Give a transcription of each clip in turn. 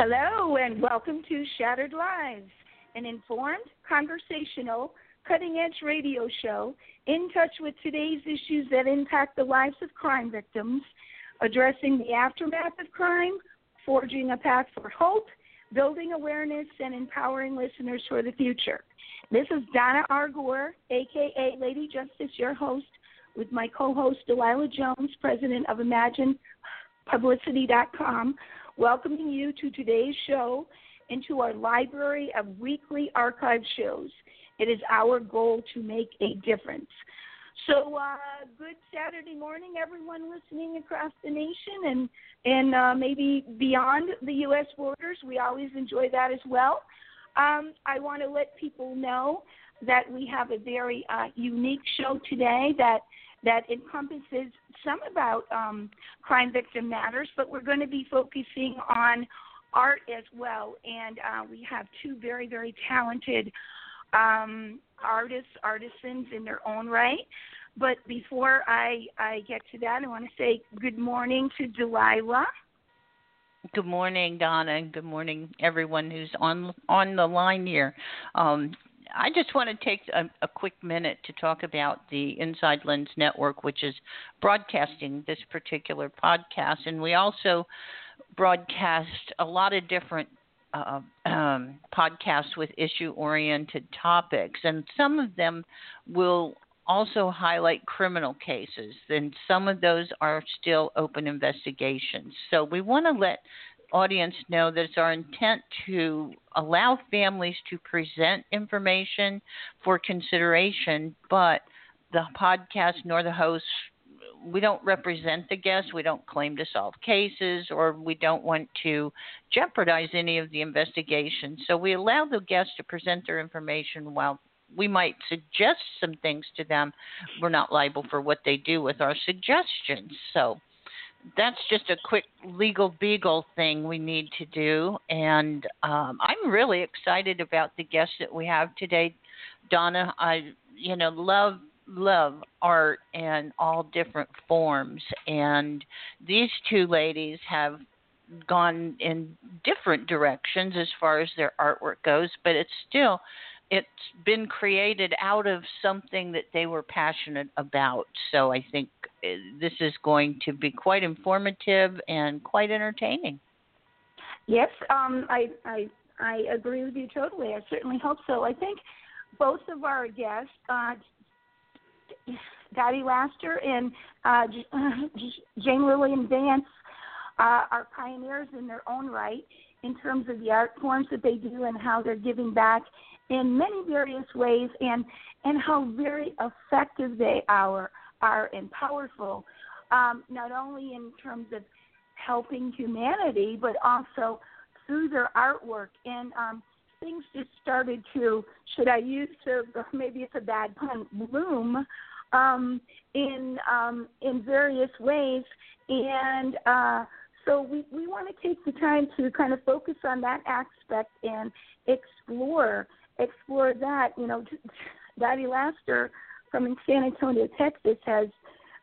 Hello, and welcome to Shattered Lives, an informed, conversational, cutting-edge radio show in touch with today's issues that impact the lives of crime victims, addressing the aftermath of crime, forging a path for hope, building awareness, and empowering listeners for the future. This is Donna Gore, a.k.a. Lady Justice, your host, with my co-host Delilah Jones, president of ImaginePublicity.com, welcoming you to today's show and to our library of weekly archive shows. It is our goal to make a difference. So good Saturday morning, everyone listening across the nation and maybe beyond the U.S. borders. We always enjoy that as well. I want to let people know that we have a very unique show today that encompasses some about crime victim matters, but we're going to be focusing on art as well. And we have two very, very talented artisans in their own right. But before I get to that, I want to say good morning to Delilah. Good morning, Donna, and good morning, everyone who's on the line here. I just want to take a quick minute to talk about the Inside Lens Network, which is broadcasting this particular podcast. And we also broadcast a lot of different podcasts with issue-oriented topics. And some of them will also highlight criminal cases. And some of those are still open investigations. So we want to let audience know that it's our intent to allow families to present information for consideration, but the podcast nor the hosts, we don't represent the guests, we don't claim to solve cases, or we don't want to jeopardize any of the investigations. So we allow the guests to present their information while we might suggest some things to them. We're not liable for what they do with our suggestions. So that's just a quick legal beagle thing we need to do. And I'm really excited about the guests that we have today. Donna, I, love art in all different forms. And these two ladies have gone in different directions as far as their artwork goes, but it's been created out of something that they were passionate about. So I think this is going to be quite informative and quite entertaining. Yes, I agree with you totally. I certainly hope so. I think both of our guests, Dottie Laster and Jane Lillian Vance, are pioneers in their own right in terms of the art forms that they do and how they're giving back in many various ways, and how very effective they are and powerful, not only in terms of helping humanity, but also through their artwork. And things just started to, should I use the, maybe it's a bad pun, bloom in various ways. And so we want to take the time to kind of focus on that aspect and explore that. You know, Dottie Laster from San Antonio, Texas, has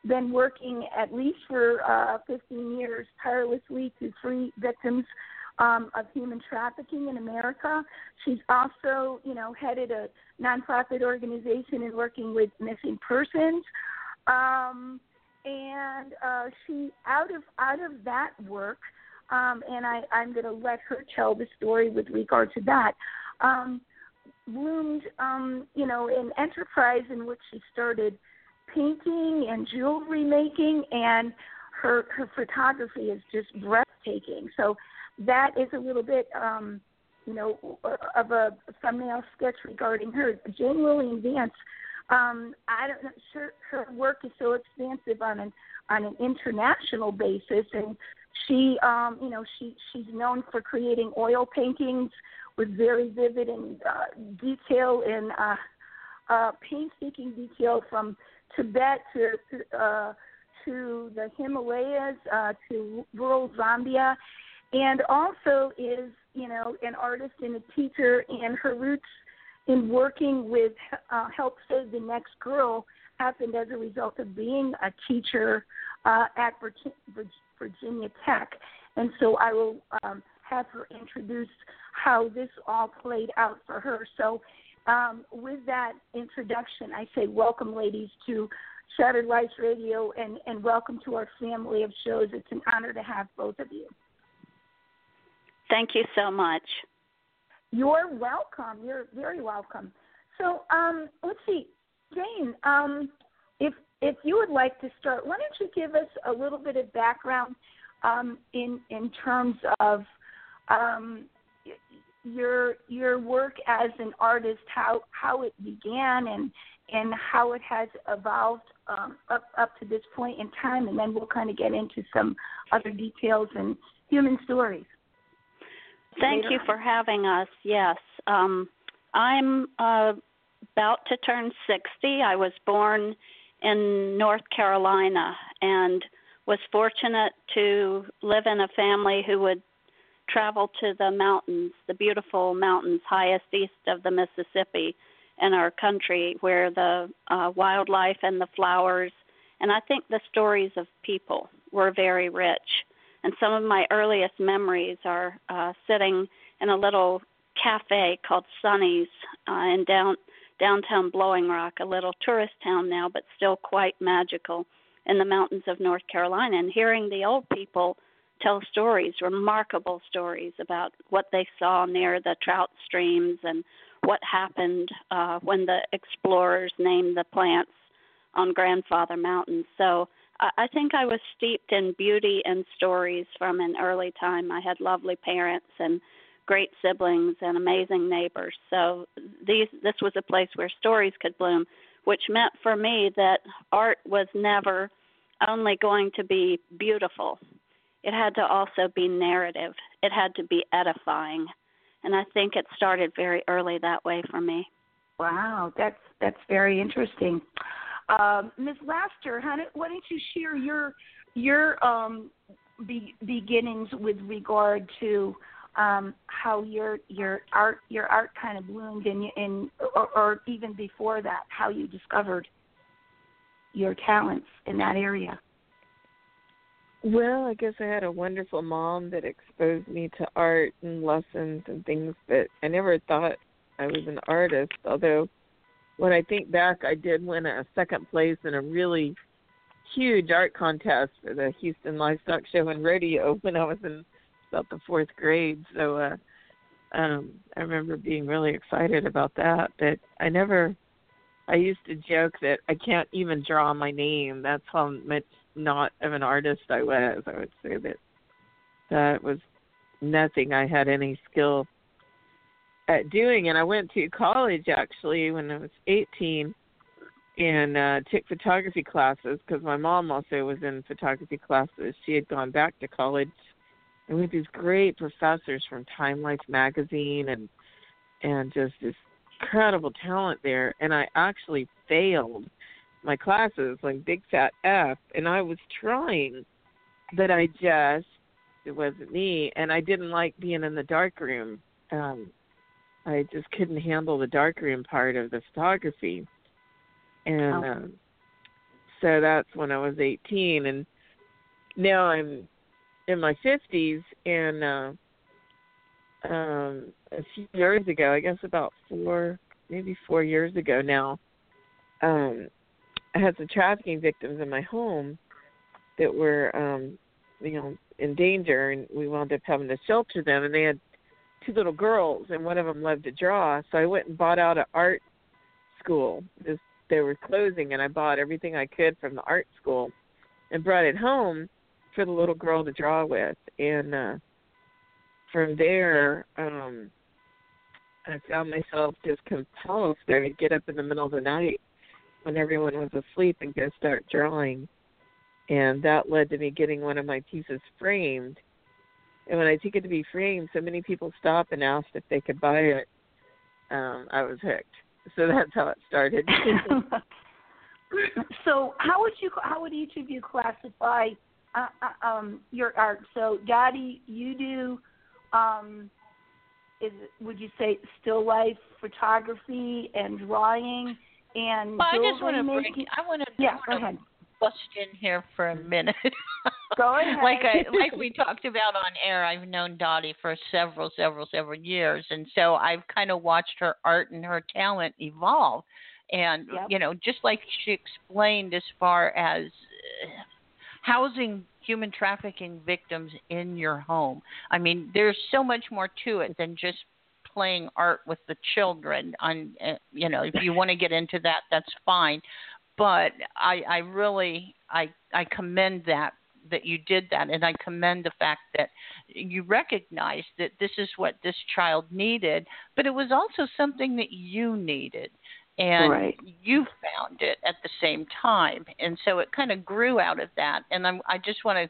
been working at least for 15 years tirelessly to free victims of human trafficking in America. She's also, headed a nonprofit organization and working with missing persons. And she, out of that work, and I'm going to let her tell the story with regard to that, bloomed, an enterprise in which she started painting and jewelry making, and her photography is just breathtaking. So that is a little bit, of a thumbnail sketch regarding her. Jane Lillian Vance, I don't know, her work is so expansive on an international basis, and she, she's known for creating oil paintings with very vivid and detail and painstaking detail from Tibet to the Himalayas to rural Zambia, and also is, an artist and a teacher, and her roots in working with Help Save the Next Girl happened as a result of being a teacher at Virginia Tech. And so I will have her introduce how this all played out for her. So with that introduction, I say welcome, ladies, to Shattered Lights Radio, and welcome to our family of shows. It's an honor to have both of you. Thank you so much. You're welcome. You're very welcome. So let's see, Jane, if you would like to start, why don't you give us a little bit of background in terms of your work as an artist, how it began and how it has evolved up to this point in time, and then we'll kind of get into some other details and human stories. Thank you for having us. Yes. I'm about to turn 60. I was born in North Carolina and was fortunate to live in a family who would travel to the mountains, the beautiful mountains highest east of the Mississippi in our country, where the wildlife and the flowers, and I think the stories of people, were very rich. And some of my earliest memories are sitting in a little cafe called Sunny's in downtown Blowing Rock, a little tourist town now, but still quite magical in the mountains of North Carolina, and hearing the old people tell stories, remarkable stories about what they saw near the trout streams and what happened when the explorers named the plants on Grandfather Mountain. So I think I was steeped in beauty and stories from an early time. I had lovely parents and great siblings and amazing neighbors. So this was a place where stories could bloom, which meant for me that art was never only going to be beautiful. It had to also be narrative. It had to be edifying. And I think it started very early that way for me. Wow, that's very interesting. Ms. Laster, why don't you share your beginnings with regard to how your art kind of bloomed, or even before that, how you discovered your talents in that area? Well, I guess I had a wonderful mom that exposed me to art and lessons and things that I never thought I was an artist, although when I think back, I did win a second place in a really huge art contest for the Houston Livestock Show and Rodeo when I was in about the fourth grade. So I remember being really excited about that. But I used to joke that I can't even draw my name. That's how much not of an artist I was. I would say that was nothing I had any skill at doing. And I went to college actually when I was 18 and took photography classes because my mom also was in photography classes. She had gone back to college, and we had these great professors from Time Life magazine and just this incredible talent there. And I actually failed my classes, like big fat F, and I was trying, but it wasn't me. And I didn't like being in the dark room. I just couldn't handle the darkroom part of the photography. And so that's when I was 18. And now I'm in my 50s. And a few years ago, I guess about maybe four years ago now, I had some trafficking victims in my home that were, in danger. And we wound up having to shelter them. And they had two little girls, and one of them loved to draw. So I went and bought out an art school. They were closing, and I bought everything I could from the art school and brought it home for the little girl to draw with. And from there, I found myself just compelled to get up in the middle of the night when everyone was asleep and go start drawing. And that led to me getting one of my pieces framed. And when I took it to be framed, so many people stopped and asked if they could buy it. I was hooked. So that's how it started. So how would each of you classify your art? So, Dottie, you do, would you say still life photography and drawing and jewelry making? I want to question here for a minute. Go ahead. Like we talked about on air, I've known Dottie for several years. And so I've kind of watched her art and her talent evolve. And, you know, just like she explained as far as housing human trafficking victims in your home. I mean, there's so much more to it than just playing art with the children. On, you know, if you want to get into that, that's fine. But I really commend that you did that, and I commend the fact that you recognized that this is what this child needed, but it was also something that you needed, and you found it at the same time, and so it kind of grew out of that. And I just want to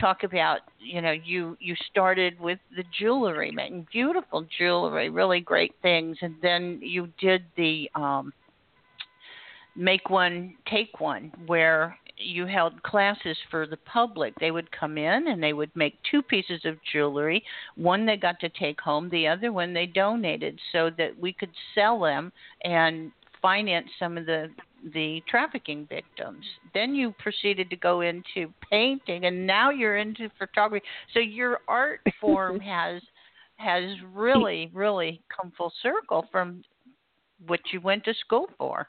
talk about, you know, you started with the jewelry, making beautiful jewelry, really great things, and then you did the Make One, Take One, where you held classes for the public. They would come in and they would make two pieces of jewelry. One they got to take home, the other one they donated so that we could sell them and finance some of the trafficking victims. Then you proceeded to go into painting, and now you're into photography. So your art form has really, really come full circle from what you went to school for.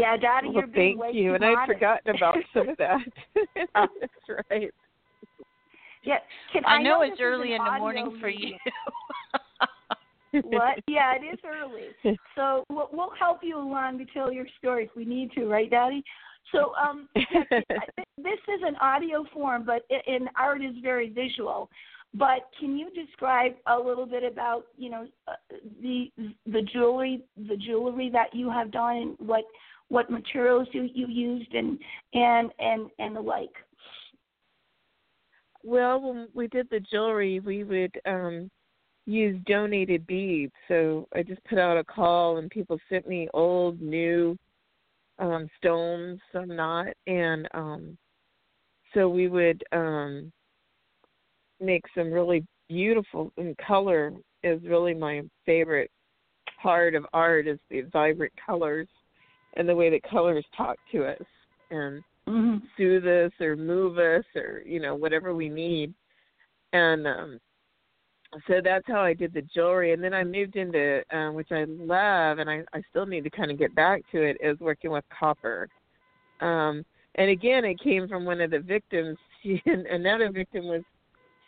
Yeah, Dottie, you're being way too honest. Thank you, and I'd forgotten about some of that. That's right. Yeah, I know it's early in the morning for you. What? Yeah, it is early. So we'll help you along to tell your story if we need to, right, Dottie? So this is an audio form, but and art is very visual. But can you describe a little bit about, you know, the jewelry that you have done, and what materials you used and the like? Well, when we did the jewelry, we would use donated beads. So I just put out a call, and people sent me old, new stones, some not. And so we would make some really beautiful, and color is really my favorite part of art, is the vibrant colors. And the way that colors talk to us and soothe us or move us or, you know, whatever we need. And so that's how I did the jewelry. And then I moved into, which I love, and I still need to kind of get back to it, is working with copper. And again, it came from one of the victims. Another victim was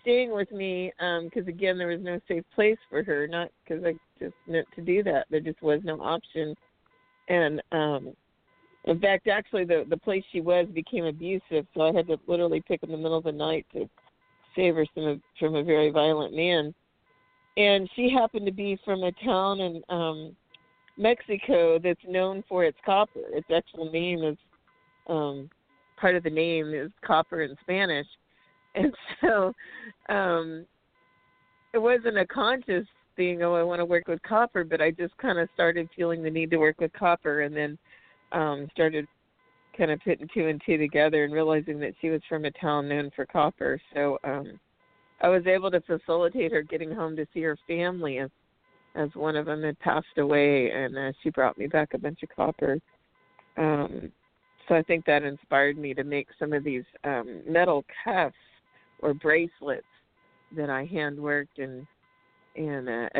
staying with me because, again, there was no safe place for her, not because I just meant to do that. There just was no option. And, in fact, actually, the place she was became abusive, so I had to literally pick in the middle of the night to save her from a very violent man. And she happened to be from a town in Mexico that's known for its copper. Its actual name is, part of the name is copper in Spanish. And so it wasn't a conscious thing, oh, I want to work with copper, but I just kind of started feeling the need to work with copper, and then started kind of putting two and two together and realizing that she was from a town known for copper. So I was able to facilitate her getting home to see her family, as one of them had passed away, and she brought me back a bunch of copper. So I think that inspired me to make some of these metal cuffs or bracelets that I hand-worked and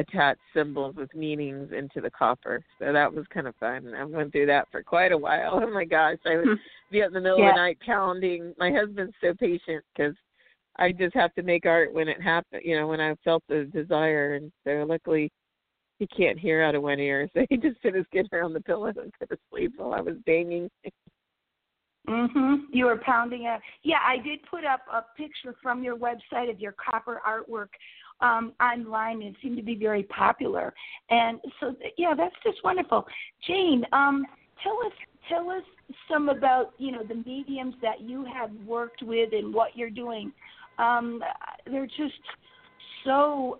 attach symbols with meanings into the copper. So that was kind of fun. I went through that for quite a while. Oh, my gosh. I would be up in the middle of the night pounding. My husband's so patient because I just have to make art when it happened, you know, when I felt the desire. And so luckily he can't hear out of one ear. So he just put his kidder on the pillow and go to sleep while I was banging. You were pounding out. Yeah, I did put up a picture from your website of your copper artwork online, and seemed to be very popular. And so, yeah, that's just wonderful. Jane, tell us some about, you know, the mediums that you have worked with and what you're doing. They're just so,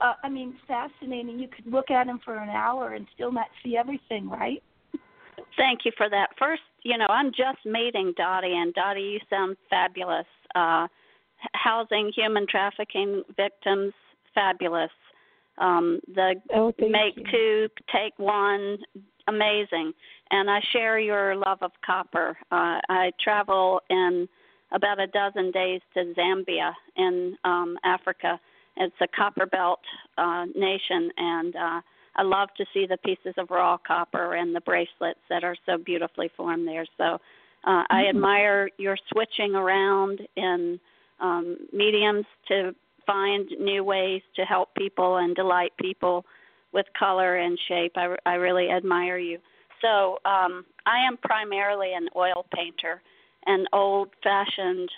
fascinating. You could look at them for an hour and still not see everything, right? Thank you for that. First, you know, I'm just meeting Dottie, and Dottie, you sound fabulous. Housing human trafficking victims, fabulous. Make two, take one, amazing. And I share your love of copper. I travel in about a dozen days to Zambia in Africa. It's a copper belt nation, and I love to see the pieces of raw copper and the bracelets that are so beautifully formed there. So I admire your switching around in mediums to find new ways to help people and delight people with color and shape. I really admire you. So I am primarily an oil painter, an old-fashioned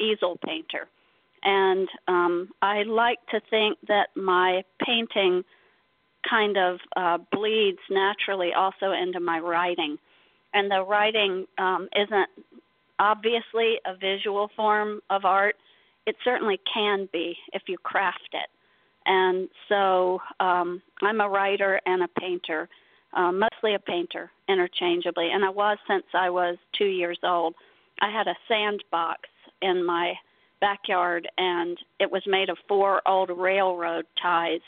easel painter. And I like to think that my painting kind of bleeds naturally also into my writing. And the writing isn't obviously a visual form of art. It certainly can be if you craft it. And so I'm a writer and a painter, mostly a painter interchangeably. And I was since I was 2 years old. I had a sandbox in my backyard, and it was made of four old railroad ties.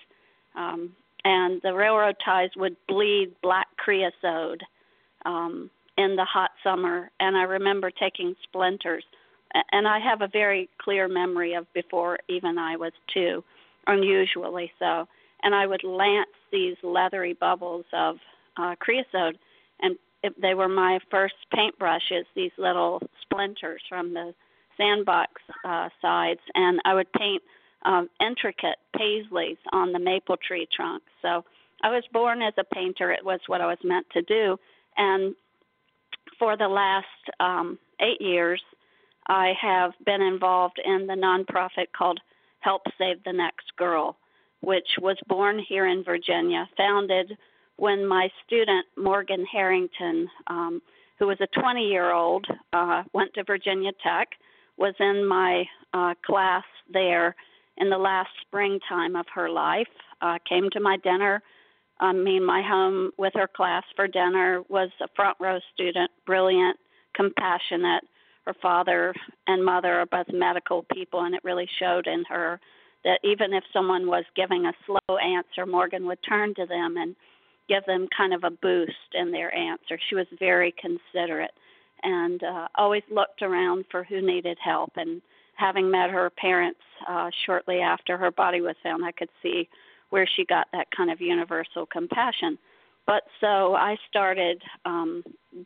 And the railroad ties would bleed black creosote in the hot summer. And I remember taking splinters. And I have a very clear memory of before even I was two, unusually so. And I would lance these leathery bubbles of creosote, and they were my first paintbrushes, these little splinters from the sandbox sides, and I would paint intricate paisleys on the maple tree trunks. So I was born as a painter. It was what I was meant to do. And for the last 8 years, I have been involved in the nonprofit called Help Save the Next Girl, which was born here in Virginia, founded when my student, Morgan Harrington, who was a 20-year-old, went to Virginia Tech, was in my class there in the last springtime of her life, came to my dinner, my home with her class for dinner, was a front row student, brilliant, compassionate. Her father and mother are both medical people, and it really showed in her that even if someone was giving a slow answer, Morgan would turn to them and give them kind of a boost in their answer. She was very considerate and always looked around for who needed help. And having met her parents shortly after her body was found, I could see where she got that kind of universal compassion. But so I started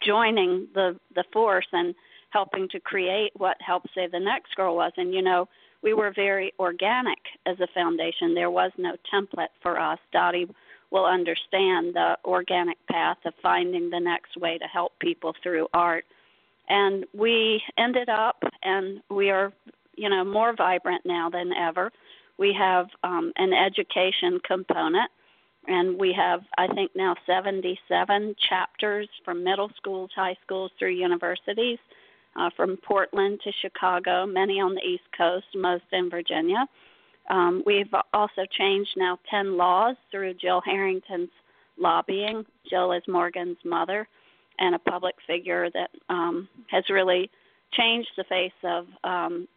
joining the force and helping to create what Help Save the Next Girl was. And, you know, we were very organic as a foundation. There was no template for us. Dottie will understand the organic path of finding the next way to help people through art. And we ended up, and we are, you know, more vibrant now than ever. We have an education component, and we have, I think, now 77 chapters from middle schools, high schools, through universities, from Portland to Chicago, many on the East Coast, most in Virginia. We've also changed now 10 laws through Gil Harrington's lobbying. Gil is Morgan's mother and a public figure that has really changed the face of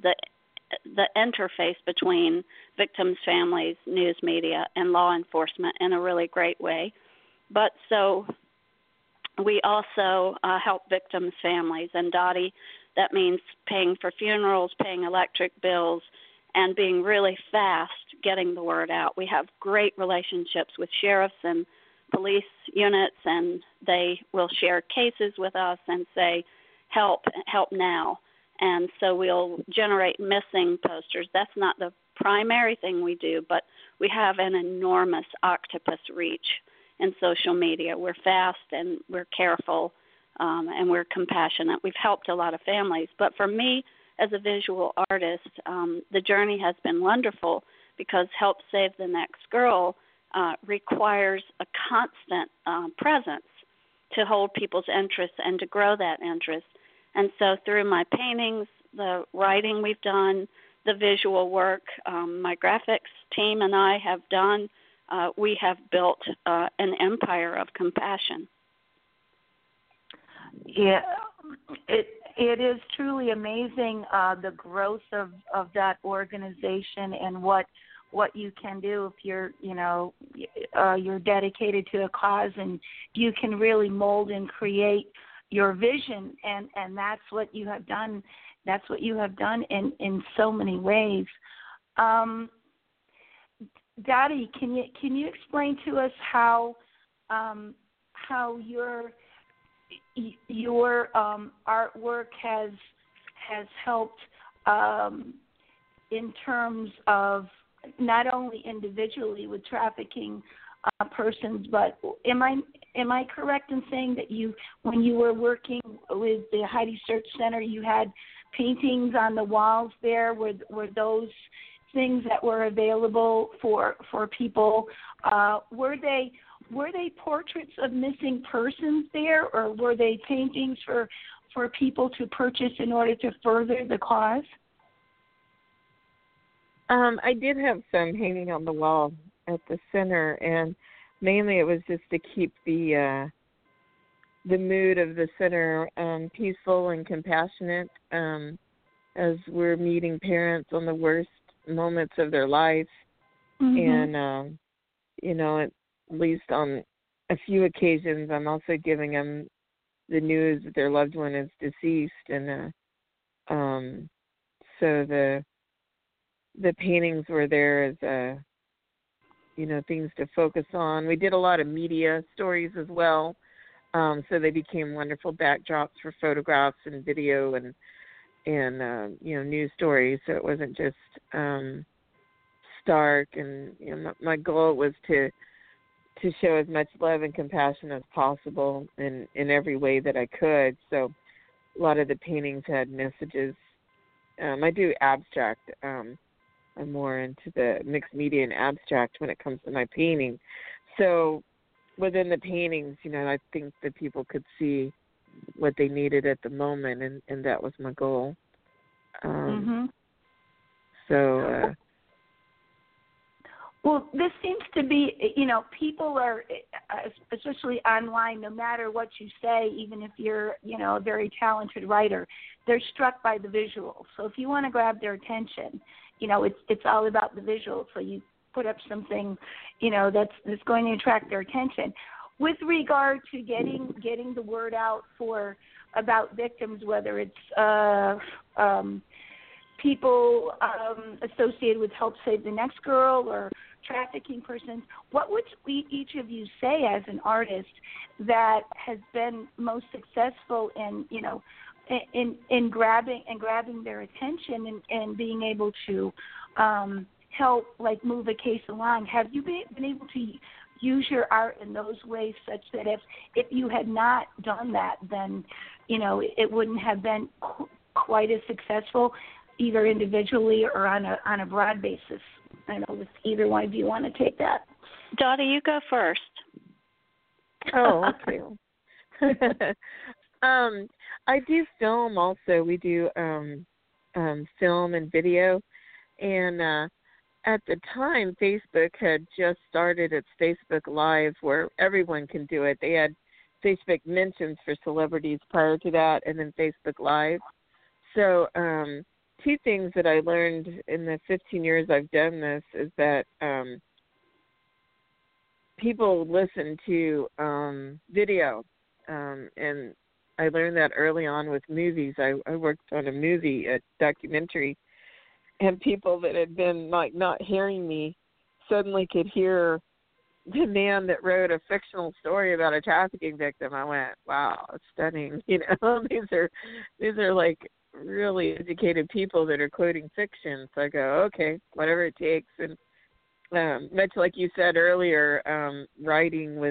the interface between victims, families, news media, and law enforcement in a really great way. But so we also help victims' families. And Dottie, that means paying for funerals, paying electric bills, and being really fast getting the word out. We have great relationships with sheriffs and police units, and they will share cases with us and say, help, help now. And so we'll generate missing posters. That's not the primary thing we do, but we have an enormous octopus reach in social media. We're fast and we're careful and we're compassionate. We've helped a lot of families. But for me, as a visual artist, the journey has been wonderful because Help Save the Next Girl requires a constant presence to hold people's interest and to grow that interest. And so through my paintings, the writing we've done, the visual work my graphics team and I have done, we have built an empire of compassion. Yeah, it is truly amazing, the growth of that organization and what you can do if you're dedicated to a cause and you can really mold and create your vision, and that's what you have done. That's what you have done in so many ways. Dottie, can you explain to us how your artwork has helped in terms of not only individually with trafficking persons, but am I correct in saying that you, when you were working with the Heidi Search Center, you had paintings on the walls there? Were those things that were available for people? Were they portraits of missing persons there, or were they paintings for people to purchase in order to further the cause? I did have some hanging on the wall at the center, and mainly it was just to keep the mood of the center peaceful and compassionate as we're meeting parents on the worst moments of their life. Mm-hmm. And, at least on a few occasions, I'm also giving them the news that their loved one is deceased. And so the paintings were there as things to focus on. We did a lot of media stories as well, so they became wonderful backdrops for photographs and video and news stories. So it wasn't just stark. And my goal was to show as much love and compassion as possible in every way that I could. So a lot of the paintings had messages. I do abstract. I'm more into the mixed media and abstract when it comes to my painting. So within the paintings, I think that people could see what they needed at the moment, and that was my goal. So well, this seems to be, people are, especially online, no matter what you say, even if you're, a very talented writer, they're struck by the visuals. So if you want to grab their attention, it's all about the visuals. So you put up something, that's going to attract their attention. With regard to getting the word out about victims, whether it's people associated with Help Save the Next Girl or trafficking persons, what would each of you say as an artist that has been most successful in grabbing their attention and being able to help move a case along? Have you been able to use your art in those ways such that if you had not done that, then it wouldn't have been quite as successful, either individually or on a broad basis? I don't know if either one of you want to take that. Dottie, you go first. Oh, okay. I do film also. We do film and video. And at the time, Facebook had just started its Facebook Live, where everyone can do it. They had Facebook mentions for celebrities prior to that, and then Facebook Live. So two things that I learned in the 15 years I've done this is that people listen to video. And I learned that early on with movies. I worked on a documentary, and people that had been not hearing me suddenly could hear the man that wrote a fictional story about a trafficking victim. I went, wow, it's stunning. These are really educated people that are quoting fiction. So I go, okay, whatever it takes. And much like you said earlier, writing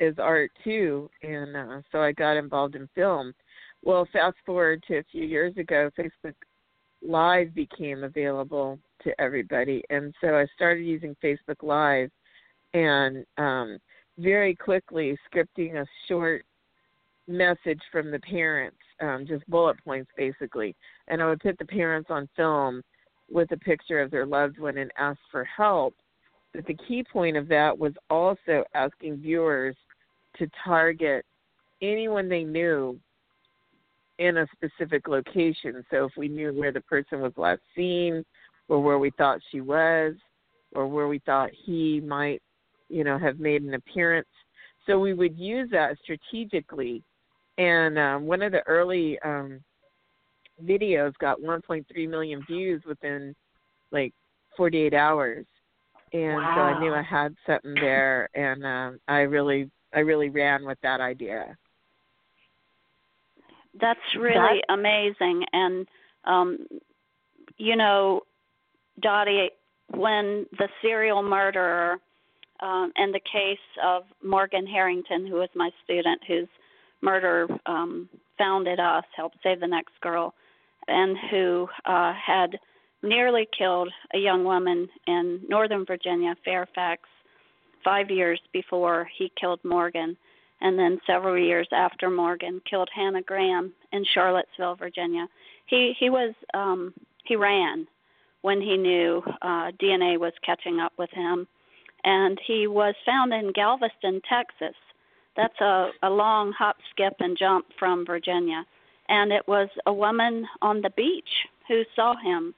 is art too. And so I got involved in film. Well, fast forward to a few years ago, Facebook Live became available to everybody. And so I started using Facebook Live, and very quickly scripting a short message from the parents, just bullet points basically. And I would put the parents on film with a picture of their loved one and ask for help. But the key point of that was also asking viewers to target anyone they knew in a specific location. So if we knew where the person was last seen, or where we thought she was, or where we thought he might, have made an appearance. So we would use that strategically. And one of the early videos got 1.3 million views within like 48 hours. And so I knew I had something there, and I really ran with that idea. That's really amazing. And, you know, Dottie, when the serial murderer and the case of Morgan Harrington, who was my student, whose murder founded us, Help Save the Next Girl, and who had nearly killed a young woman in northern Virginia, Fairfax, 5 years before he killed Morgan, and then several years after Morgan killed Hannah Graham in Charlottesville, Virginia. He ran when he knew DNA was catching up with him, and he was found in Galveston, Texas. That's a long hop, skip, and jump from Virginia, and it was a woman on the beach who saw him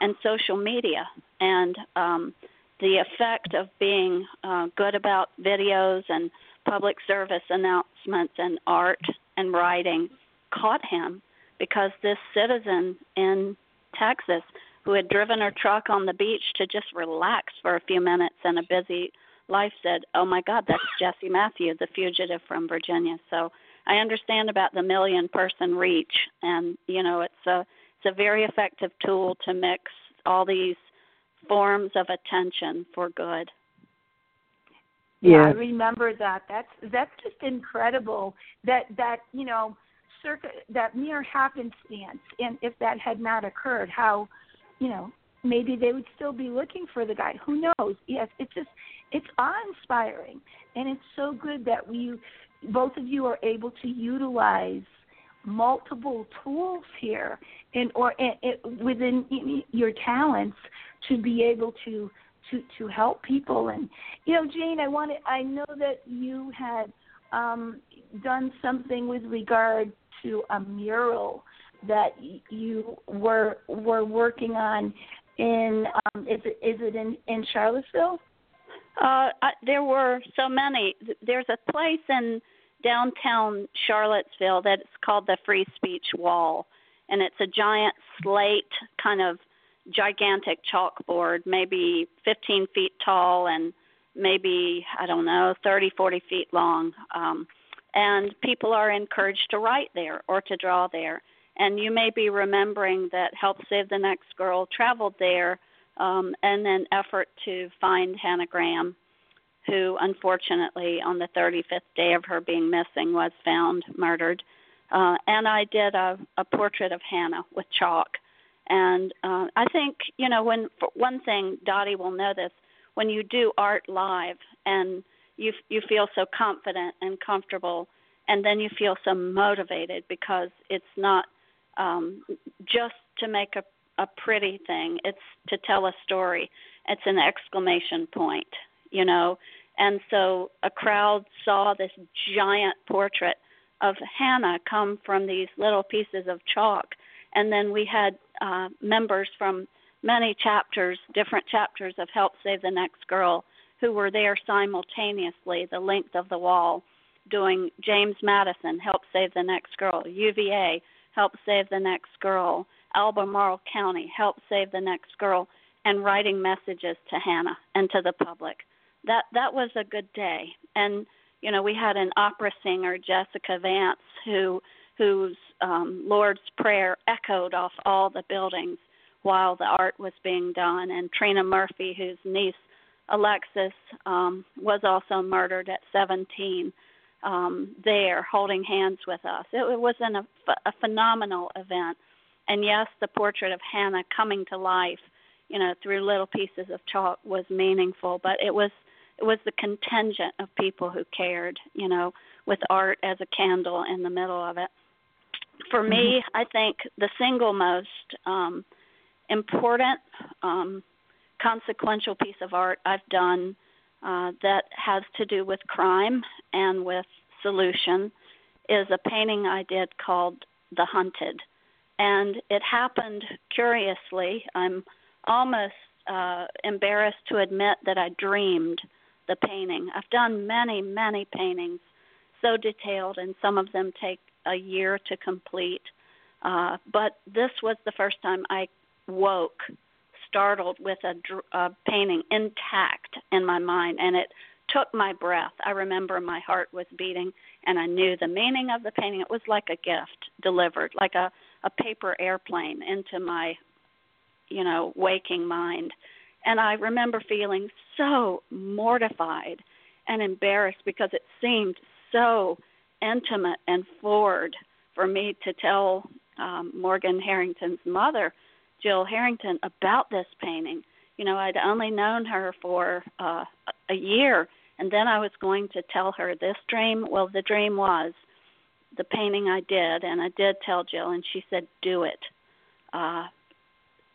and social media, and the effect of being good about videos and public service announcements and art and writing caught him, because this citizen in Texas who had driven her truck on the beach to just relax for a few minutes in a busy life said, "Oh my God, that's Jesse Matthew, the fugitive from Virginia." So I understand about the million-person reach, and, you know, it's a very effective tool to mix all these forms of attention for good. Yeah, I remember that. That's just incredible. That you know, that mere happenstance. And if that had not occurred, how, you know, maybe they would still be looking for the guy. Who knows? Yes, it's awe-inspiring, and it's so good that both of you are able to utilize multiple tools here and within your talents to be able to help people. And, you know, Jane, I know that you had done something with regard to a mural that you were working on in is it in Charlottesville? There were so many. There's a place in downtown Charlottesville that's called the Free Speech Wall, and it's a giant slate, kind of gigantic chalkboard, maybe 15 feet tall and maybe, I don't know, 30, 40 feet long. And people are encouraged to write there or to draw there. And you may be remembering that Help Save the Next Girl traveled there in an effort to find Hannah Graham, who unfortunately on the 35th day of her being missing was found murdered. And I did a portrait of Hannah with chalk. And I think, you know, for one thing, Dottie will know this, when you do art live and you feel so confident and comfortable, and then you feel so motivated, because it's not just to make a pretty thing, it's to tell a story. It's an exclamation point, you know. And so a crowd saw this giant portrait of Hannah come from these little pieces of chalk. And then we had members from many chapters, different chapters of Help Save the Next Girl, who were there simultaneously, the length of the wall, doing James Madison, Help Save the Next Girl, UVA, Help Save the Next Girl, Albemarle County, Help Save the Next Girl, and writing messages to Hannah and to the public. That was a good day. And, you know, we had an opera singer, Jessica Vance, whose Lord's Prayer echoed off all the buildings while the art was being done, and Trina Murphy, whose niece, Alexis, was also murdered at 17, there holding hands with us. It was a phenomenal event. And yes, the portrait of Hannah coming to life, you know, through little pieces of chalk was meaningful, but it was the contingent of people who cared, you know, with art as a candle in the middle of it. For me, I think the single most important, consequential piece of art I've done that has to do with crime and with solution is a painting I did called The Hunted. And it happened curiously. I'm almost embarrassed to admit that I dreamed the painting. I've done many, many paintings, so detailed, and some of them take a year to complete. But this was the first time I woke startled with a painting intact in my mind, and it took my breath. I remember my heart was beating, and I knew the meaning of the painting. It was like a gift delivered, like a paper airplane into my, you know, waking mind. And I remember feeling so mortified and embarrassed because it seemed so intimate and forward for me to tell Morgan Harrington's mother, Gil Harrington, about this painting. You know, I'd only known her for a year, and then I was going to tell her this dream. Well, the dream was the painting I did, and I did tell Jill, and she said, do it.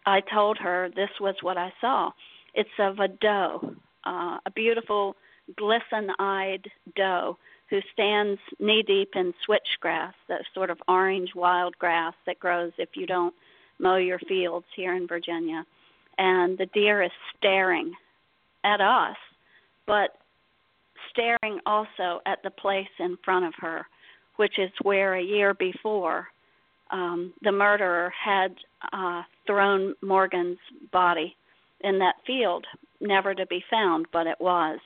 I told her this was what I saw. It's of a doe, a beautiful glisten-eyed doe who stands knee-deep in switchgrass, that sort of orange wild grass that grows if you don't mow your fields here in Virginia. And the deer is staring at us, but staring also at the place in front of her, which is where a year before the murderer had thrown Morgan's body in that field, never to be found, but it was.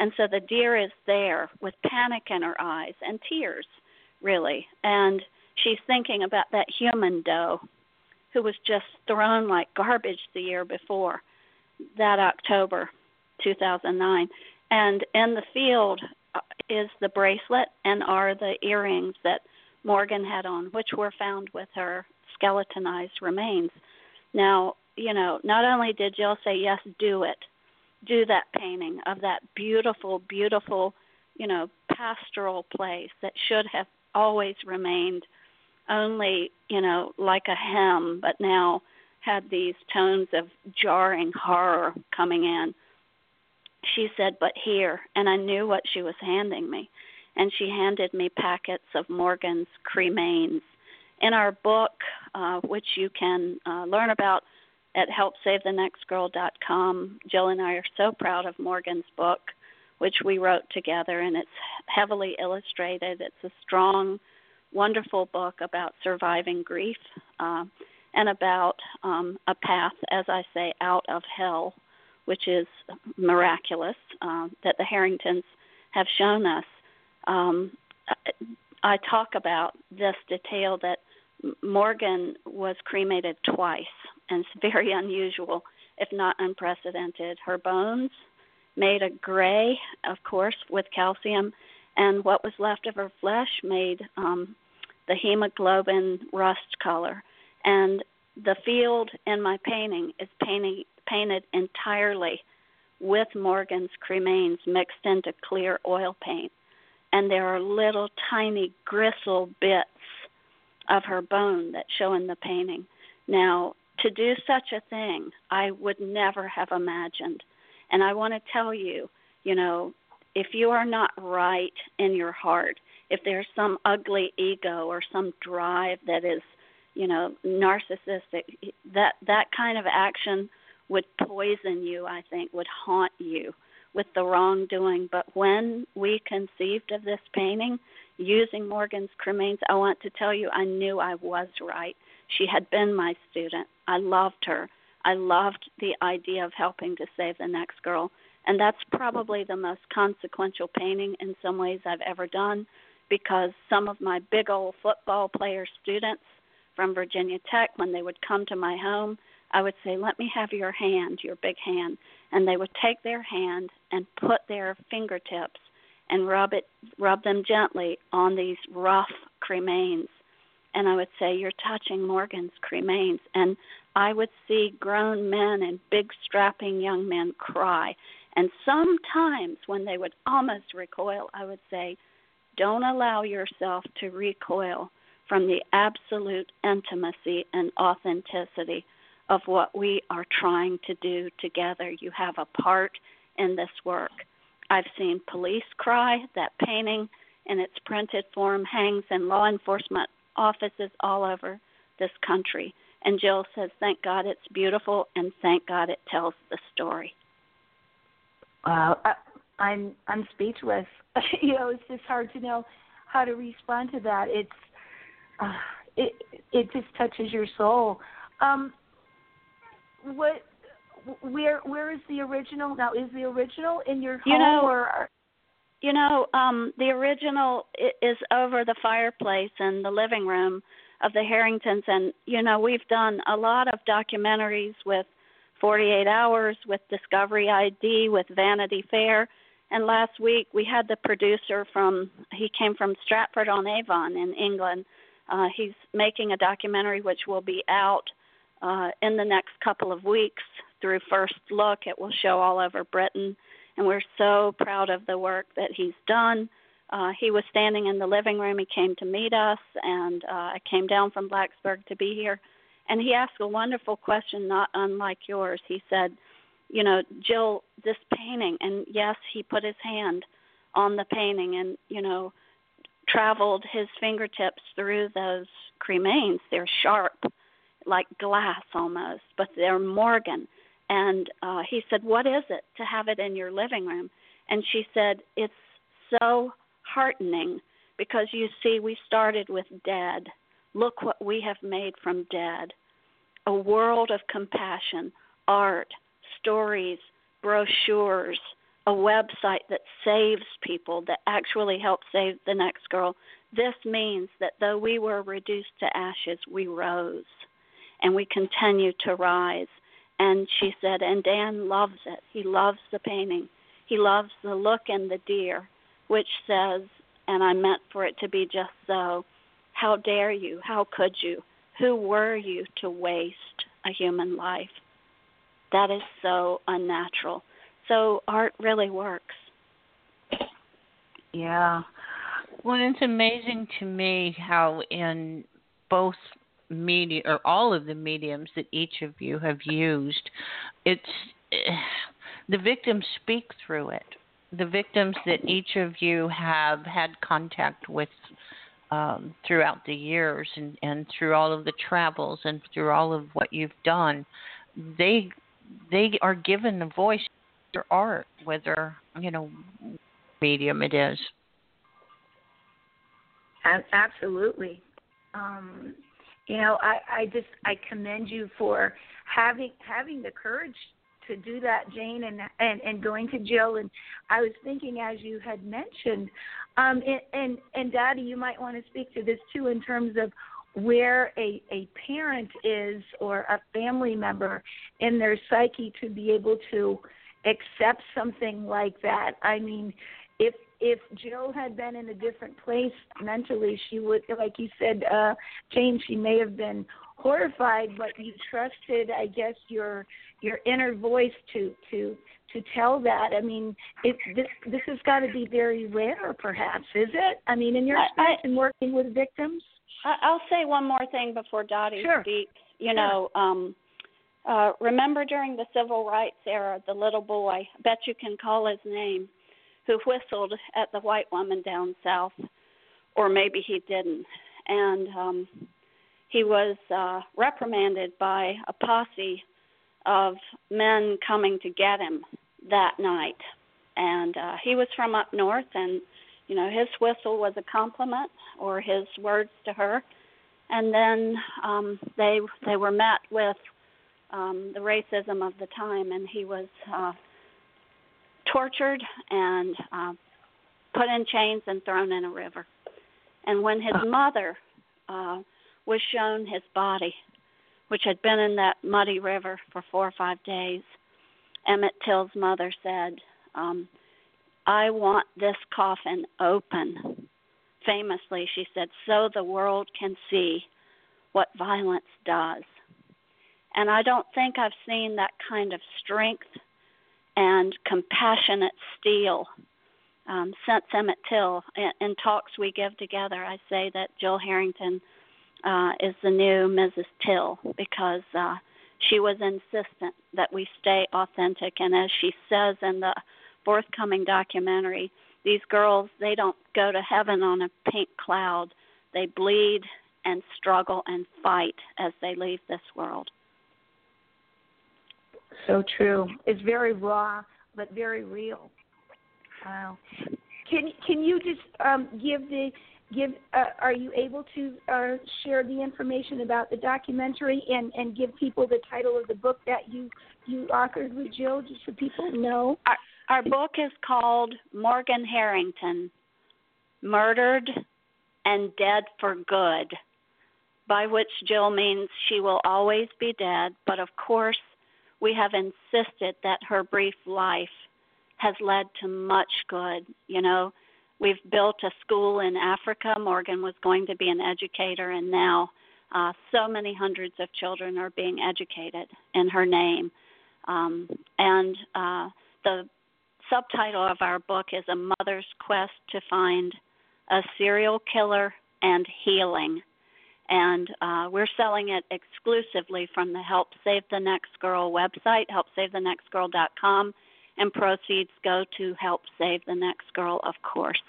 And so the deer is there with panic in her eyes and tears, really. And she's thinking about that human doe who was just thrown like garbage the year before, that October 2009. And in the field is the bracelet and are the earrings that Morgan had on, which were found with her skeletonized remains. Now, you know, not only did Jill say, yes, do it, do that painting of that beautiful, beautiful, you know, pastoral place that should have always remained only, you know, like a hem, but now had these tones of jarring horror coming in. She said, but here, and I knew what she was handing me, and she handed me packets of Morgan's cremains. In our book, which you can learn about at helpsavethenextgirl.com, Jill and I are so proud of Morgan's book, which we wrote together, and it's heavily illustrated. It's a strong, wonderful book about surviving grief and about a path, as I say, out of hell, which is miraculous that the Harringtons have shown us. I talk about this detail that Morgan was cremated twice, and it's very unusual, if not unprecedented. Her bones made a gray, of course, with calcium, and what was left of her flesh made the hemoglobin rust color. And the field in my painting is painted entirely with Morgan's cremains mixed into clear oil paint. And there are little tiny gristle bits of her bone that show in the painting. Now, to do such a thing, I would never have imagined. And I want to tell you, you know, if you are not right in your heart, if there's some ugly ego or some drive that is, you know, narcissistic, that kind of action would poison you, I think, would haunt you with the wrongdoing. But when we conceived of this painting using Morgan's cremains, I want to tell you I knew I was right. She had been my student. I loved her. I loved the idea of helping to save the next girl. And that's probably the most consequential painting in some ways I've ever done, because some of my big old football player students from Virginia Tech, when they would come to my home, I would say, let me have your hand, your big hand. And they would take their hand and put their fingertips and rub them gently on these rough cremains. And I would say, you're touching Morgan's cremains. And I would see grown men and big strapping young men cry. And sometimes when they would almost recoil, I would say, don't allow yourself to recoil from the absolute intimacy and authenticity of what we are trying to do together. You have a part in this work. I've seen police cry. That painting in its printed form hangs in law enforcement offices all over this country. And Jill says, thank God it's beautiful, and thank God it tells the story. Wow, I'm speechless. You know, it's just hard to know how to respond to that. It's it just touches your soul. Where is the original now? Is the original in your home? The original is over the fireplace in the living room of the Harringtons, and we've done a lot of documentaries with 48 Hours, with Discovery ID, with Vanity Fair, and last week we had the producer he came from Stratford-on-Avon in England. He's making a documentary which will be out in the next couple of weeks through First Look. It will show all over Britain, and we're so proud of the work that he's done. He was standing in the living room. He came to meet us, and I came down from Blacksburg to be here. And he asked a wonderful question, not unlike yours. He said, Jill, this painting, and yes, he put his hand on the painting and, traveled his fingertips through those cremains. They're sharp, like glass almost, but they're Morgan. And he said, what is it to have it in your living room? And she said, it's so heartening because, you see, we started with dead. Look what we have made from dead, a world of compassion, art, stories, brochures, a website that saves people, that actually helps save the next girl. This means that though we were reduced to ashes, we rose, and we continue to rise. And she said, and Dan loves it. He loves the painting. He loves the look in the deer, which says, and I meant for it to be just so, how dare you? How could you? Who were you to waste a human life? That is so unnatural. So art really works. Yeah. Well, it's amazing to me how in both media, or all of the mediums that each of you have used, the victims speak through it. The victims that each of you have had contact with throughout the years and through all of the travels and through all of what you've done, they are given a voice to their art, whether, medium it is. Absolutely. I commend you for having the courage to do that, Jane, and going to Jill. And I was thinking, as you had mentioned, and Dottie, you might want to speak to this too, in terms of where a parent is or a family member in their psyche to be able to accept something like that. I mean, if Jill had been in a different place mentally, she would, like you said, Jane, she may have been horrified, but you trusted, I guess, your inner voice to tell that. I mean, this has got to be very rare, perhaps, is it? I mean, in your experience in working with victims? I'll say one more thing before Dottie speaks. Remember during the Civil Rights era, the little boy, I bet you can call his name, who whistled at the white woman down south, or maybe he didn't. And he was reprimanded by a posse of men coming to get him that night. And he was from up north, and, his whistle was a compliment, or his words to her. And then they were met with the racism of the time, and he was tortured and put in chains and thrown in a river. And when his mother was shown his body, which had been in that muddy river for 4 or 5 days, Emmett Till's mother said, I want this coffin open. Famously, she said, so the world can see what violence does. And I don't think I've seen that kind of strength and compassionate steel since Emmett Till. In talks we give together, I say that Gil Harrington is the new Mrs. Till, because she was insistent that we stay authentic. And as she says in the forthcoming documentary, these girls, they don't go to heaven on a pink cloud. They bleed and struggle and fight as they leave this world. So true. It's very raw, but very real. Wow. Can you just give the Are you able to share the information about the documentary and give people the title of the book that you authored with Jill, just so people know? Our book is called Morgan Harrington, Murdered and Dead for Good, by which Jill means she will always be dead, but of course we have insisted that her brief life has led to much good, you know. We've built a school in Africa. Morgan was going to be an educator, and now so many hundreds of children are being educated in her name. The subtitle of our book is A Mother's Quest to Find a Serial Killer and Healing. And we're selling it exclusively from the Help Save the Next Girl website, helpsavethenextgirl.com. And proceeds go to Help Save the Next Girl, of course.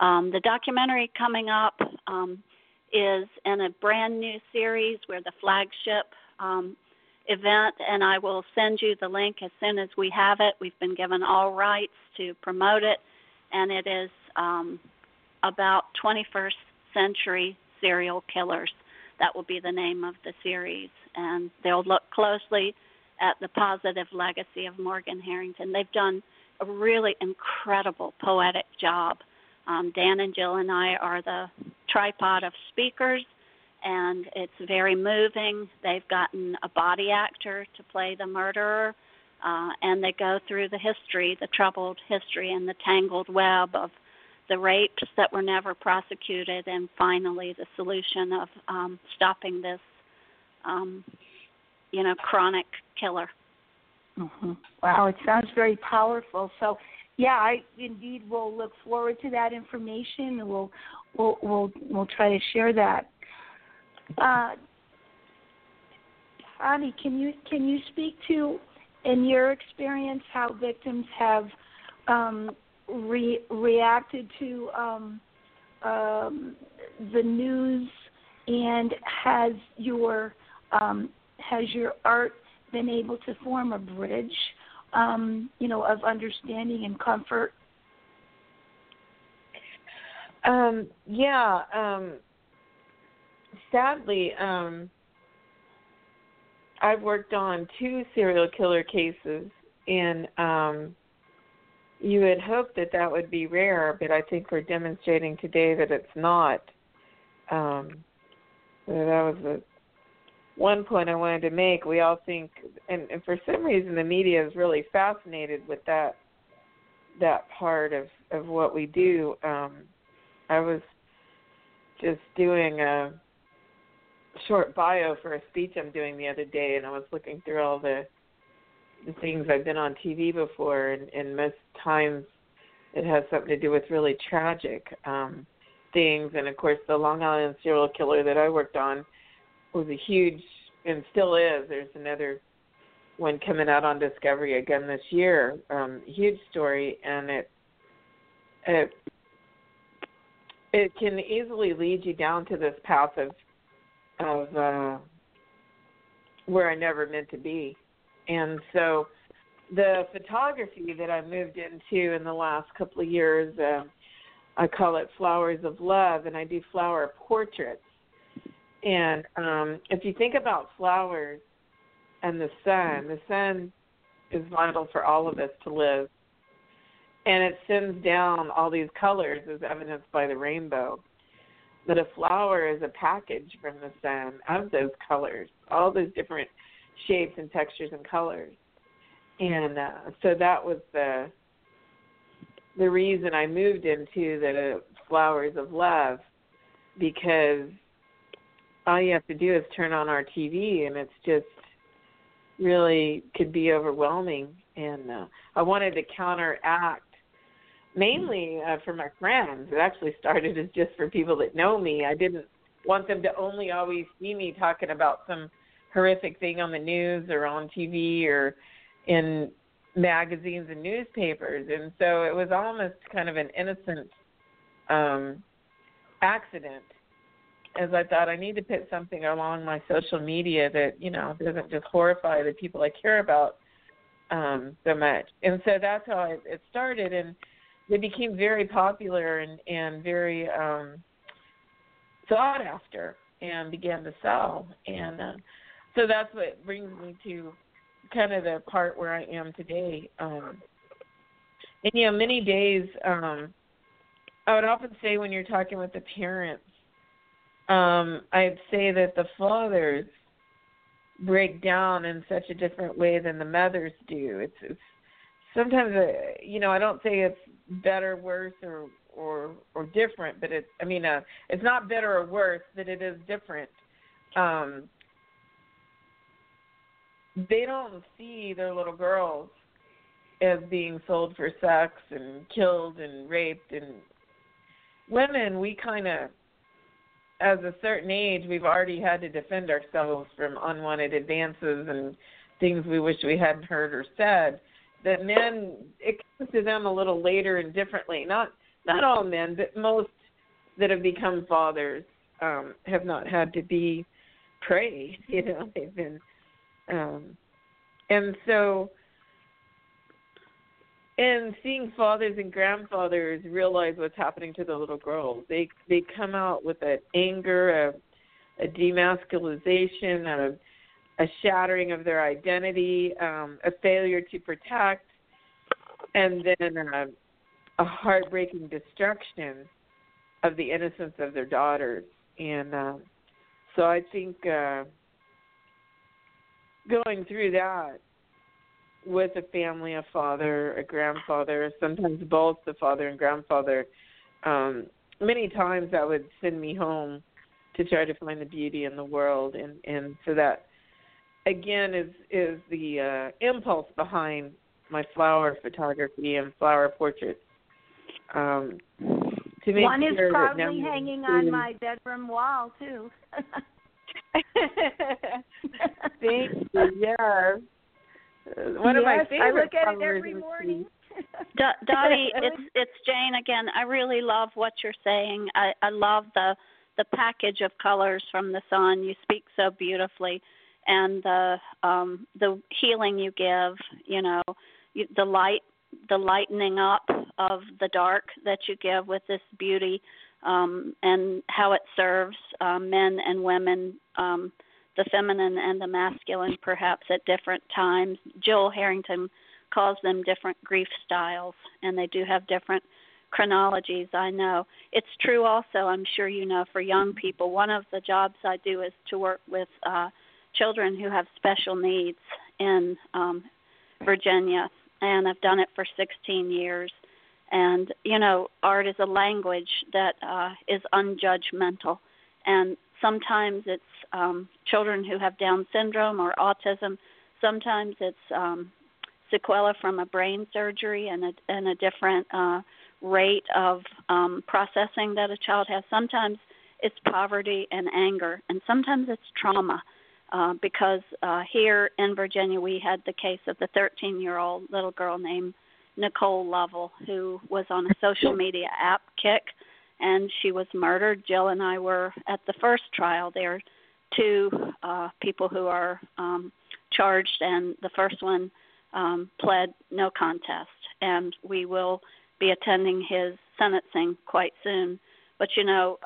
The documentary coming up is in a brand new series. We're the flagship event, and I will send you the link as soon as we have it. We've been given all rights to promote it, and it is about 21st century serial killers. That will be the name of the series, and they'll look closely at the positive legacy of Morgan Harrington. They've done a really incredible poetic job. Dan and Jill and I are the tripod of speakers, and it's very moving. They've gotten a body actor to play the murderer, and they go through the history, the troubled history and the tangled web of the rapes that were never prosecuted, and finally the solution of stopping this chronic killer. Mm-hmm. Wow, it sounds very powerful. So, yeah, I indeed will look forward to that information, and we'll try to share that. Ani, can you speak to, in your experience, how victims have reacted to the news, and has your your art been able to form a bridge, of understanding and comfort? Sadly, I've worked on 2 serial killer cases, and you would hope that would be rare, but I think we're demonstrating today that it's not. That was one point I wanted to make. We all think, and for some reason the media is really fascinated with that part of what we do. I was just doing a short bio for a speech I'm doing the other day, and I was looking through all the things I've been on TV before, and most times it has something to do with really tragic things. And, of course, the Long Island serial killer that I worked on was a huge, and still is. There's another one coming out on Discovery again this year. Huge story, and it can easily lead you down to this path of where I never meant to be. And so, the photography that I moved into in the last couple of years, I call it Flowers of Love, and I do flower portraits. And if you think about flowers and the sun is vital for all of us to live. And it sends down all these colors, as evidenced by the rainbow. But a flower is a package from the sun of those colors, all those different shapes and textures and colors. And so that was the reason I moved into the Flowers of Love, because all you have to do is turn on our TV, and it's just really could be overwhelming. And I wanted to counteract, mainly for my friends. It actually started as just for people that know me. I didn't want them to only always see me talking about some horrific thing on the news or on TV or in magazines and newspapers. And so it was almost kind of an innocent accident, as I thought I need to put something along my social media that, doesn't just horrify the people I care about so much. And so that's how it started. And they became very popular and very sought after and began to sell. And so that's what brings me to kind of the part where I am today. And, you know, many days, I would often say when you're talking with the parents, I'd say that the fathers break down in such a different way than the mothers do. It's sometimes, you know, I don't say it's better, worse, or different, but it's not better or worse, but it is different. They don't see their little girls as being sold for sex and killed and raped. And women, we kind of, as a certain age, we've already had to defend ourselves from unwanted advances and things we wish we hadn't heard or said. That men, it comes to them a little later and differently. Not all men, but most that have become fathers have not had to be prey. You know, they've been, and so. And seeing fathers and grandfathers realize what's happening to the little girls, they come out with an anger, a demasculization, a shattering of their identity, a failure to protect, and then a heartbreaking destruction of the innocence of their daughters. And so I think going through that, with a family, a father, a grandfather, sometimes both the father and grandfather, many times that would send me home to try to find the beauty in the world. And so that, again, is the impulse behind my flower photography and flower portraits. To make one sure is proudly hanging on my bedroom wall, too. Thank you, yeah. One of my favorite. I look at it every morning. Dottie, it's Jane again. I really love what you're saying. I love the package of colors from the sun. You speak so beautifully, and the healing you give. You know, the light, the lightening up of the dark that you give with this beauty, and how it serves men and women. The feminine and the masculine, perhaps at different times. Gil Harrington calls them different grief styles, and they do have different chronologies, I know. It's true also, I'm sure you know, for young people. One of the jobs I do is to work with children who have special needs in Virginia, and I've done it for 16 years. And, you know, art is a language that is unjudgmental, and sometimes it's children who have Down syndrome or autism. Sometimes it's sequela from a brain surgery and a different rate of processing that a child has. Sometimes it's poverty and anger, and sometimes it's trauma because here in Virginia we had the case of the 13-year-old little girl named Nicole Lovell who was on a social media app kick, and she was murdered. Jill and I were at the first trial. There are two people who are charged, and the first one pled no contest. And we will be attending his sentencing quite soon. But, you know,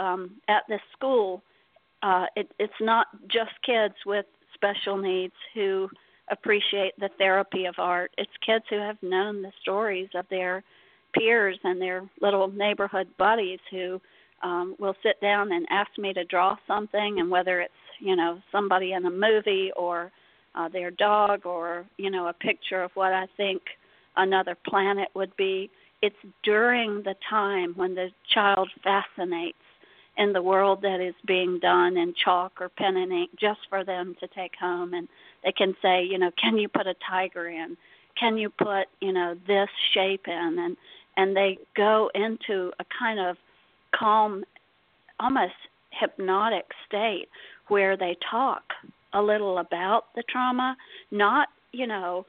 at this school, it's not just kids with special needs who appreciate the therapy of art. It's kids who have known the stories of their peers and their little neighborhood buddies who will sit down and ask me to draw something, and whether it's, you know, somebody in a movie or their dog or, you know, a picture of what I think another planet would be, it's during the time when the child fascinates in the world that is being done in chalk or pen and ink just for them to take home. And they can say, you know, can you put a tiger in? Can you put, you know, this shape in? And they go into a kind of calm, almost hypnotic state where they talk a little about the trauma, not, you know,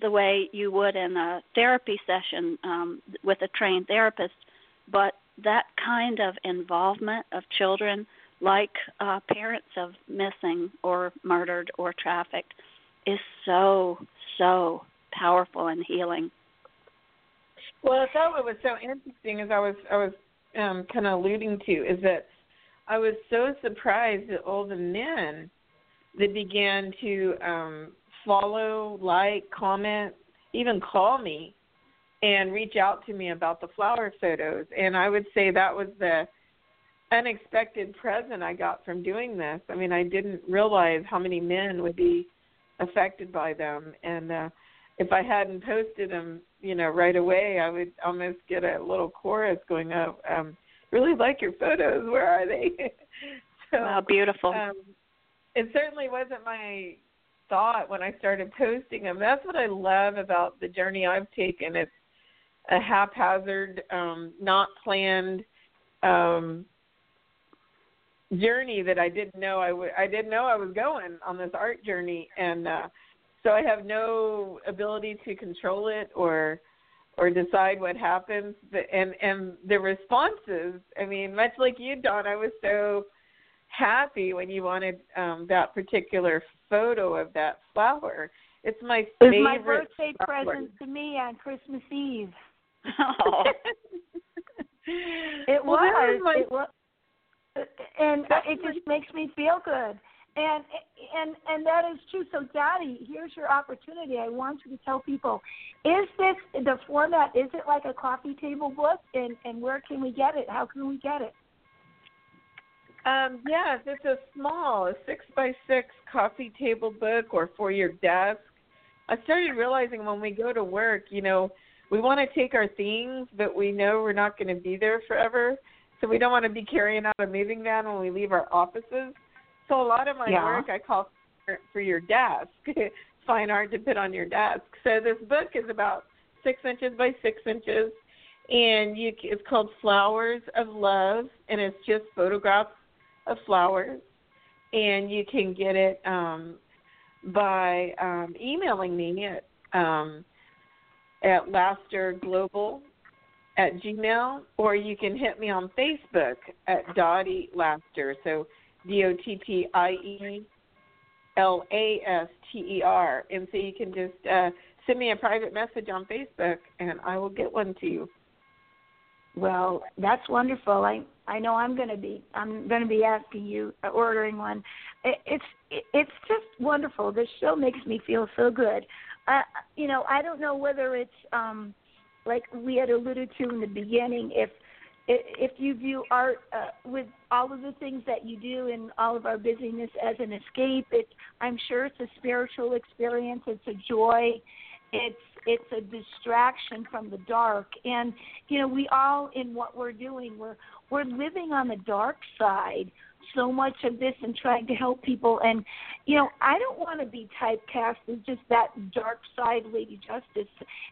the way you would in a therapy session with a trained therapist, but that kind of involvement of children like parents of missing or murdered or trafficked is so powerful and healing. Well, I thought what was so interesting, as I was kind of alluding to, is that I was so surprised at all the men that began to follow, like, comment, even call me and reach out to me about the flower photos. And I would say that was the unexpected present I got from doing this. I mean, I didn't realize how many men would be affected by them. And if I hadn't posted them, you know, right away, I would almost get a little chorus going up, really like your photos. Where are they? So, wow, beautiful. It certainly wasn't my thought when I started posting them. That's what I love about the journey I've taken. It's a haphazard, not planned journey that I didn't know I was going on this art journey, and so I have no ability to control it or decide what happens. And the responses, I mean, much like you, Dawn, I was so happy when you wanted that particular photo of that flower. It's my favorite. It was my birthday flower present to me on Christmas Eve. Oh. It was. And it just makes me feel good. And that is true. So, Dottie, here's your opportunity. I want you to tell people, is this the format? Is it like a coffee table book? And where can we get it? How can we get it? Yes, it's a small, a 6x6 coffee table book or for your desk. I started realizing when we go to work, you know, we want to take our things, but we know we're not going to be there forever. So we don't want to be carrying out a moving van when we leave our offices. So a lot of my work I call for your desk. Fine art to put on your desk. So this book is about 6 inches by 6 inches, and it's called Flowers of Love, and it's just photographs of flowers. And you can get it by emailing me at lasterglobal@gmail.com, or you can hit me on Facebook at Dottie Laster. So DottieLaster, and so you can just send me a private message on Facebook, and I will get one to you. Well, that's wonderful. I know I'm going to be asking you, ordering one. It's just wonderful. This show makes me feel so good. You know, I don't know whether it's like we had alluded to in the beginning, if you view art with all of the things that you do and all of our busyness as an escape, I'm sure it's a spiritual experience. It's a joy. It's a distraction from the dark. And, you know, we all, in what we're doing, we're living on the dark side so much of this and trying to help people. And, you know, I don't want to be typecast as just that dark side Lady Justice.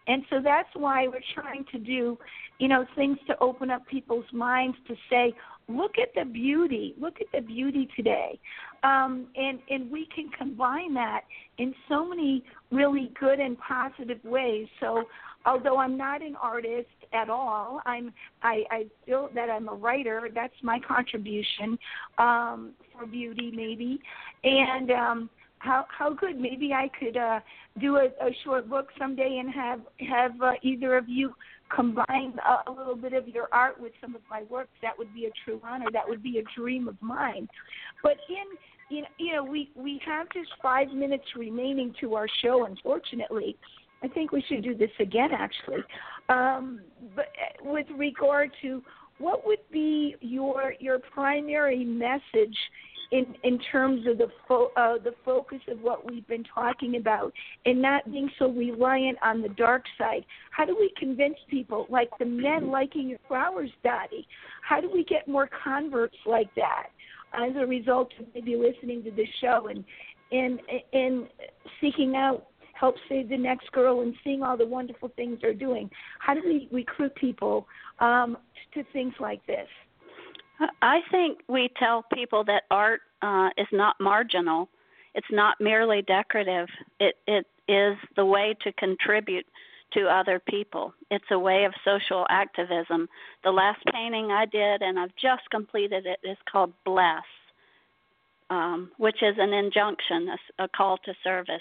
And so that's why we're trying to do, you know, things to open up people's minds to say, look at the beauty. Look at the beauty today. And we can combine that in so many really good and positive ways. So although I'm not an artist at all, I feel that I'm a writer. That's my contribution for beauty, maybe. And how good? Maybe I could do a short book someday and have either of you combine a little bit of your art with some of my work. That would be a true honor. That would be a dream of mine. But you know, we have just 5 minutes remaining to our show, unfortunately. I think we should do this again, actually. But with regard to what would be your primary message in terms of the focus of what we've been talking about and not being so reliant on the dark side, how do we convince people, like the men liking your flowers, Dottie? How do we get more converts like that as a result of maybe listening to this show and seeking out Help Save the Next Girl and seeing all the wonderful things they're doing? How do we recruit people to things like this? I think we tell people that art is not marginal. It's not merely decorative. It is the way to contribute to other people. It's a way of social activism. The last painting I did, and I've just completed it, is called Bless, which is an injunction, a call to service,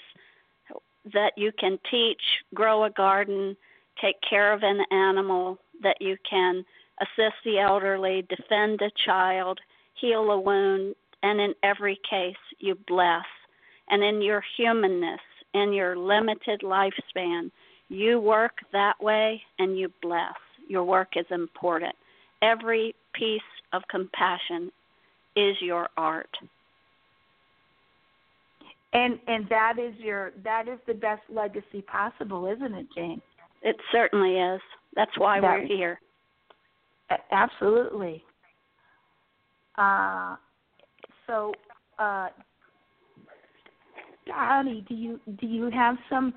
that you can teach, grow a garden, take care of an animal, that you can assist the elderly, defend a child, heal a wound, and in every case you bless. And in your humanness, in your limited lifespan, you work that way and you bless. Your work is important. Every piece of compassion is your art. And that is the best legacy possible, isn't it, Jane? It certainly is. That's why we're here. Absolutely. So, Dottie, do you have some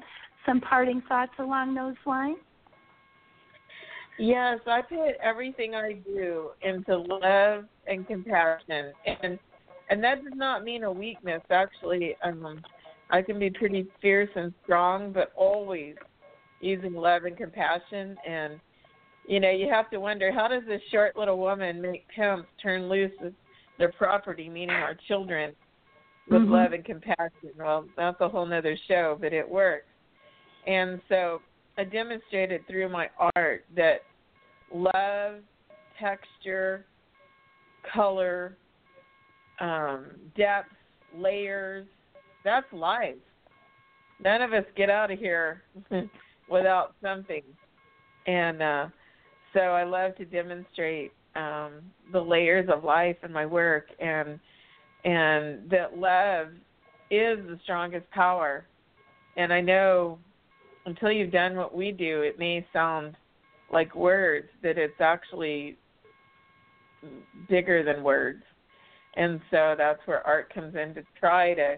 parting thoughts along those lines? Yes, I put everything I do into love and compassion, and that does not mean a weakness. Actually, I can be pretty fierce and strong, but always using love and compassion. And you know, you have to wonder, how does this short little woman make pimps turn loose their property, meaning our children, with love and compassion? Well, that's a whole nother show, but it works. And so I demonstrated through my art that love, texture, color, depth, layers, that's life. None of us get out of here without something. And so I love to demonstrate the layers of life in my work, and that love is the strongest power. And I know until you've done what we do, it may sound like words, that it's actually bigger than words. And so that's where art comes in, to try to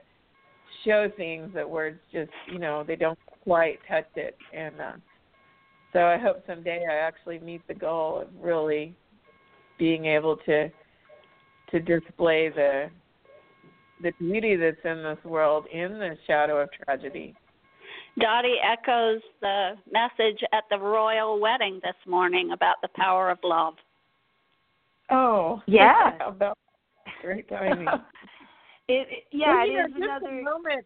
show things that words just, you know, they don't quite touch it. And so I hope someday I actually meet the goal of really being able to display the beauty that's in this world, in the shadow of tragedy. Dottie echoes the message at the royal wedding this morning about the power of love. Oh, yeah. Great timing. It is another moment.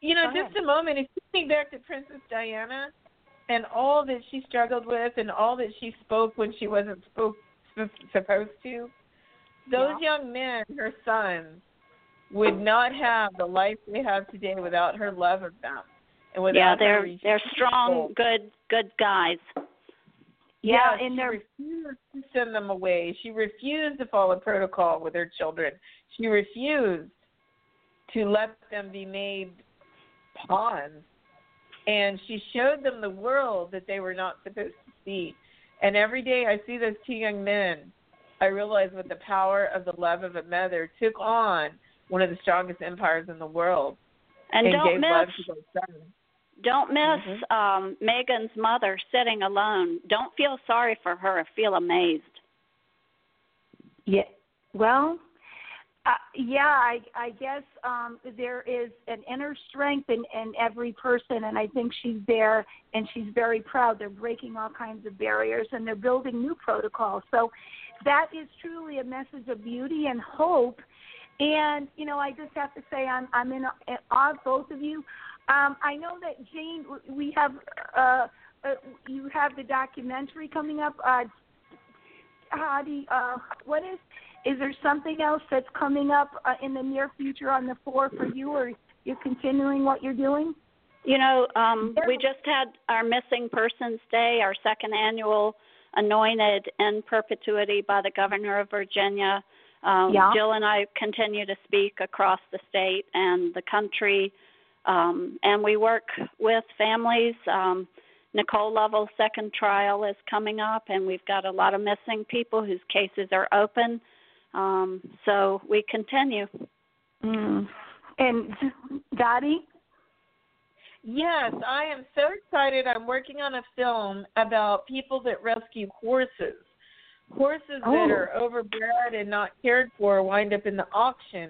You know, just a moment. If you think back to Princess Diana and all that she struggled with and all that she spoke when she wasn't supposed to, those young men, her sons, would not have the life they have today without her love of them. And without they're strong, good guys. Yeah, and she refused to send them away. She refused to follow protocol with her children. She refused to let them be made pawns. And she showed them the world that they were not supposed to see. And every day I see those two young men, I realize what the power of the love of a mother took on one of the strongest empires in the world. And don't miss Megan's mother sitting alone. Don't feel sorry for her. Feel amazed. Yeah. Well, I guess there is an inner strength in every person, and I think she's there, and she's very proud. They're breaking all kinds of barriers, and they're building new protocols. So that is truly a message of beauty and hope. And, you know, I just have to say I'm in awe of both of you. I know that, Jane, we have you have the documentary coming up. What is there something else that's coming up in the near future on the floor for you, or you're continuing what you're doing? You know, we just had our Missing Persons Day, our second annual, anointed in perpetuity by the governor of Virginia. Jill and I continue to speak across the state and the country, and we work with families. Nicole Lovell's second trial is coming up, and we've got a lot of missing people whose cases are open, so we continue. And Dottie? Yes, I am so excited. I'm working on a film about people that rescue horses. Horses that are overbred and not cared for wind up in the auction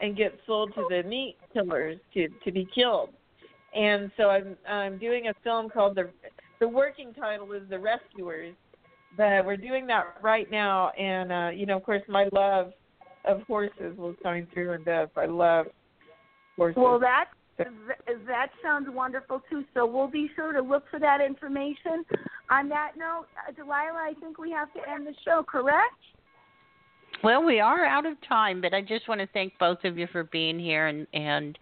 and get sold to the meat killers to be killed. And so I'm doing a film called the working title is The Rescuers, but we're doing that right now. And you know, of course, my love of horses will shine through in this. I love horses. Well, that sounds wonderful, too. So we'll be sure to look for that information. On that note, Delilah, I think we have to end the show, correct? Well, we are out of time, but I just want to thank both of you for being here and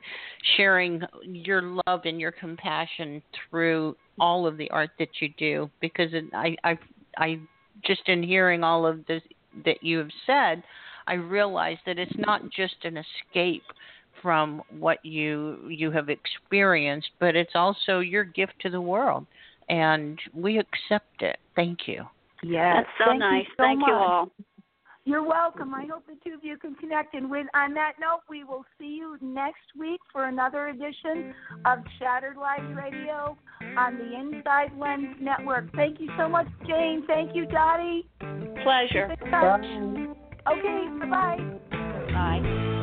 sharing your love and your compassion through all of the art that you do, because I just in hearing all of this that you have said, I realize that it's not just an escape from what you have experienced, but it's also your gift to the world, and we accept it. Thank you. Yes, that's so thank nice. You so thank much. You all. You're welcome. I hope the two of you can connect. And on that note, we will see you next week for another edition of Shattered Lives Radio on the Inside Lens Network. Thank you so much, Jane. Thank you, Dottie. Pleasure. Okay, bye-bye. Bye.